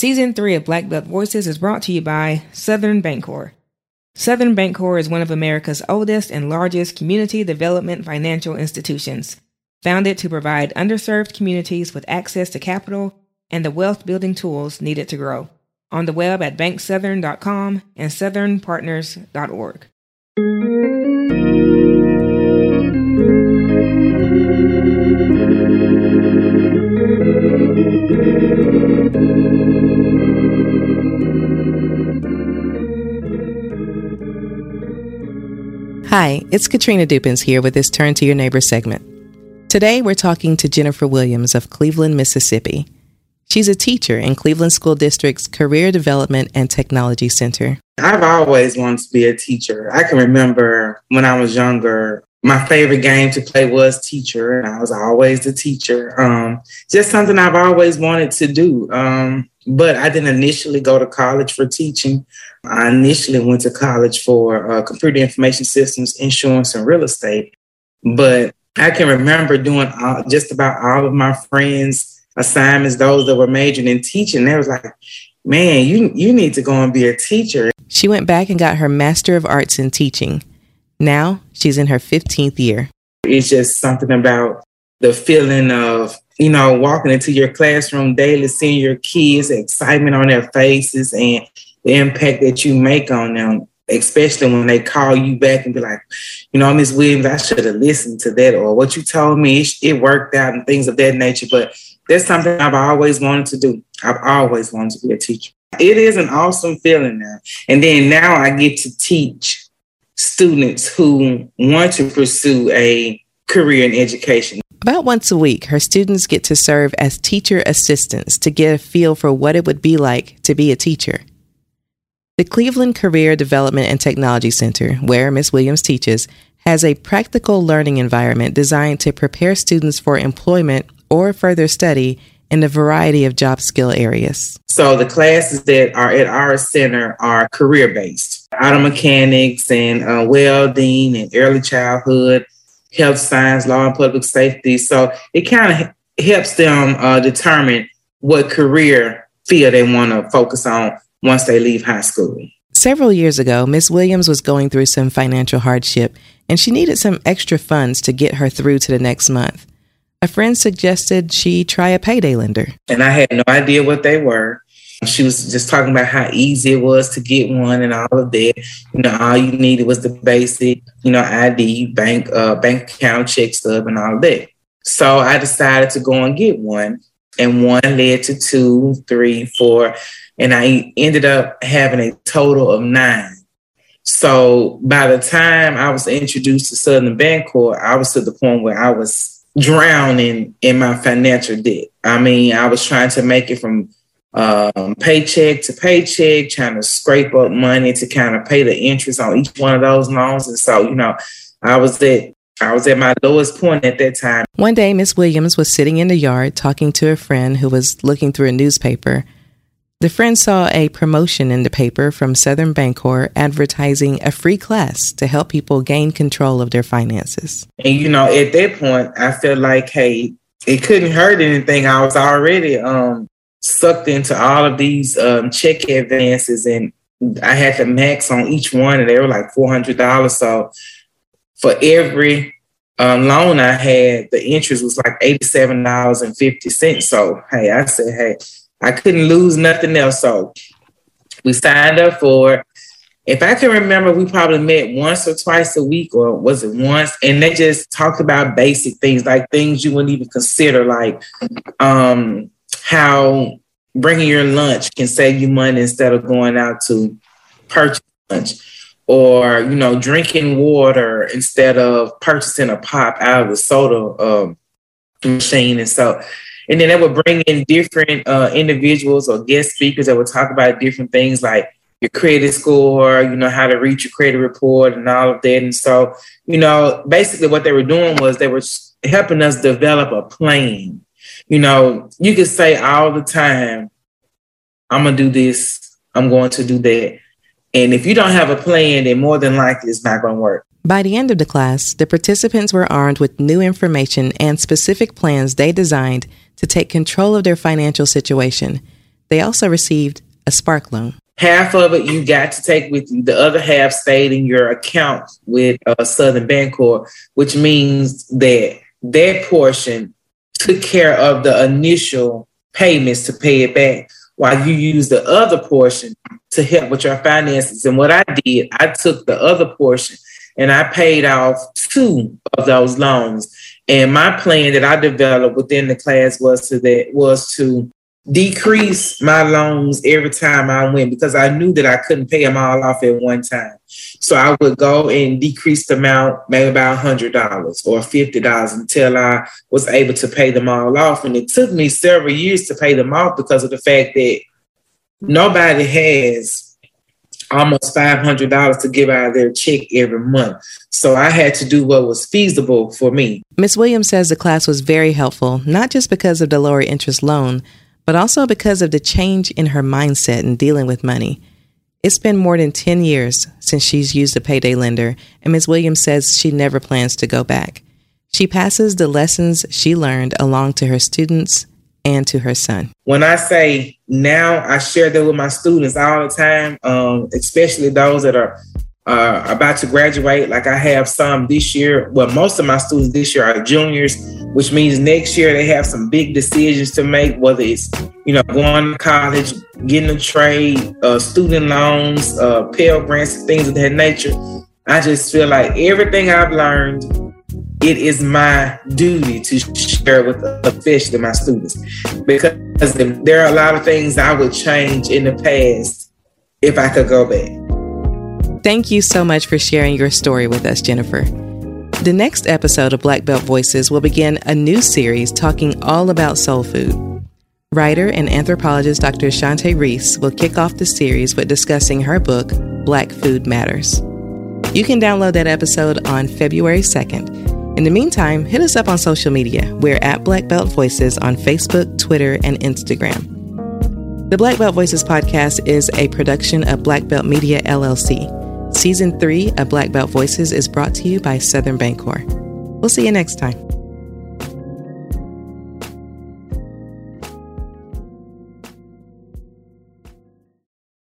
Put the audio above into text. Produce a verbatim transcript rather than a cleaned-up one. Season three of Black Belt Voices is brought to you by Southern Bancorp. Southern Bancorp is one of America's oldest and largest community development financial institutions, founded to provide underserved communities with access to capital and the wealth-building tools needed to grow. On the web at bank southern dot com and southern partners dot org. Hi, it's Katrina Dupins here with this Turn to Your Neighbor segment. Today we're talking to Jennifer Williams of Cleveland, Mississippi. She's a teacher in Cleveland School District's Career Development and Technology Center. I've always wanted to be a teacher. I can remember when I was younger, my favorite game to play was teacher, and I was always the teacher. Um, just something I've always wanted to do. Um, but I didn't initially go to college for teaching. I initially went to college for uh, computer information systems, insurance, and real estate. But I can remember doing all, just about all of my friends' assignments, those that were majoring in teaching. They was like, man, you, you need to go and be a teacher. She went back and got her Master of Arts in Teaching. Now she's in her fifteenth year. It's just something about the feeling of, you know, walking into your classroom daily, seeing your kids, the excitement on their faces, and the impact that you make on them, especially when they call you back and be like, you know, Miz Williams, I should have listened to that, or what you told me, it worked out, and things of that nature. But that's something I've always wanted to do. I've always wanted to be a teacher. It is an awesome feeling now. And then now I get to teach students who want to pursue a career in education. About once a week, her students get to serve as teacher assistants to get a feel for what it would be like to be a teacher. The Cleveland Career Development and Technology Center, where Miz Williams teaches, has a practical learning environment designed to prepare students for employment or further study in a variety of job skill areas. So the classes that are at our center are career-based. Auto mechanics and uh, welding and early childhood, health science, law and public safety. So it kind of helps them uh, determine what career field they want to focus on once they leave high school. Several years ago, Miz Williams was going through some financial hardship, and she needed some extra funds to get her through to the next month. A friend suggested she try a payday lender. And I had no idea what they were. She was just talking about how easy it was to get one and all of that. You know, all you needed was the basic, you know, I D, bank, uh, bank account, check stub, and all that. So I decided to go and get one. And one led to two, three, four. And I ended up having a total of nine. So by the time I was introduced to Southern Bancorp, I was to the point where I was drowning in my financial debt. I mean, I was trying to make it from um, paycheck to paycheck, trying to scrape up money to kind of pay the interest on each one of those loans. And so, you know, I was at I was at my lowest point at that time. One day, Miss Williams was sitting in the yard talking to a friend who was looking through a newspaper. The friend saw a promotion in the paper from Southern Bancorp advertising a free class to help people gain control of their finances. And, you know, at that point, I felt like, hey, it couldn't hurt anything. I was already um, sucked into all of these um, check advances, and I had to max on each one, and they were like four hundred dollars. So for every um, loan I had, the interest was like eighty-seven dollars and fifty cents. So, hey, I said, hey, I couldn't lose nothing else. So we signed up for it. If I can remember, we probably met once or twice a week, or was it once? And they just talked about basic things, like things you wouldn't even consider, like um, how bringing your lunch can save you money instead of going out to purchase lunch, or, you know, drinking water instead of purchasing a pop out of the soda um, machine. And so And then they would bring in different uh, individuals or guest speakers that would talk about different things like your credit score, you know, how to read your credit report and all of that. And so, you know, basically what they were doing was they were helping us develop a plan. You know, you could say all the time, I'm going to do this, I'm going to do that. And if you don't have a plan, then more than likely it's not going to work. By the end of the class, the participants were armed with new information and specific plans they designed to take control of their financial situation, They also received a Spark loan. Half of it you got to take with you. The other half stayed in your account with uh, Southern Bancorp, which means that that portion took care of the initial payments to pay it back, while you use the other portion to help with your finances. And what I did, I took the other portion and I paid off two of those loans. And my plan that I developed within the class was to that was to decrease my loans every time I went, because I knew that I couldn't pay them all off at one time. So I would go and decrease the amount, maybe about one hundred dollars or fifty dollars, until I was able to pay them all off. And it took me several years to pay them off because of the fact that nobody has almost five hundred dollars to give out of their check every month. So I had to do what was feasible for me. Miz Williams says the class was very helpful, not just because of the lower interest loan, but also because of the change in her mindset in dealing with money. It's been more than ten years since she's used a payday lender, and Miz Williams says she never plans to go back. She passes the lessons she learned along to her students and to her son. When I say now, I share that with my students all the time, um, especially those that are uh, about to graduate. Like I have some this year. Well, most of my students this year are juniors, which means next year they have some big decisions to make, whether it's, you know, going to college, getting a trade, uh, student loans, uh, Pell Grants, things of that nature. I just feel like everything I've learned, it is my duty to share with officially my students, because there are a lot of things I would change in the past if I could go back. Thank you so much for sharing your story with us, Jennifer. The next episode of Black Belt Voices will begin a new series talking all about soul food. Writer and anthropologist Doctor Shantae Reese will kick off the series with discussing her book, Black Food Matters. You can download that episode on February second. In the meantime, hit us up on social media. We're at Black Belt Voices on Facebook, Twitter, and Instagram. The Black Belt Voices podcast is a production of Black Belt Media, L L C. Season three of Black Belt Voices is brought to you by Southern Bancorp. We'll see you next time.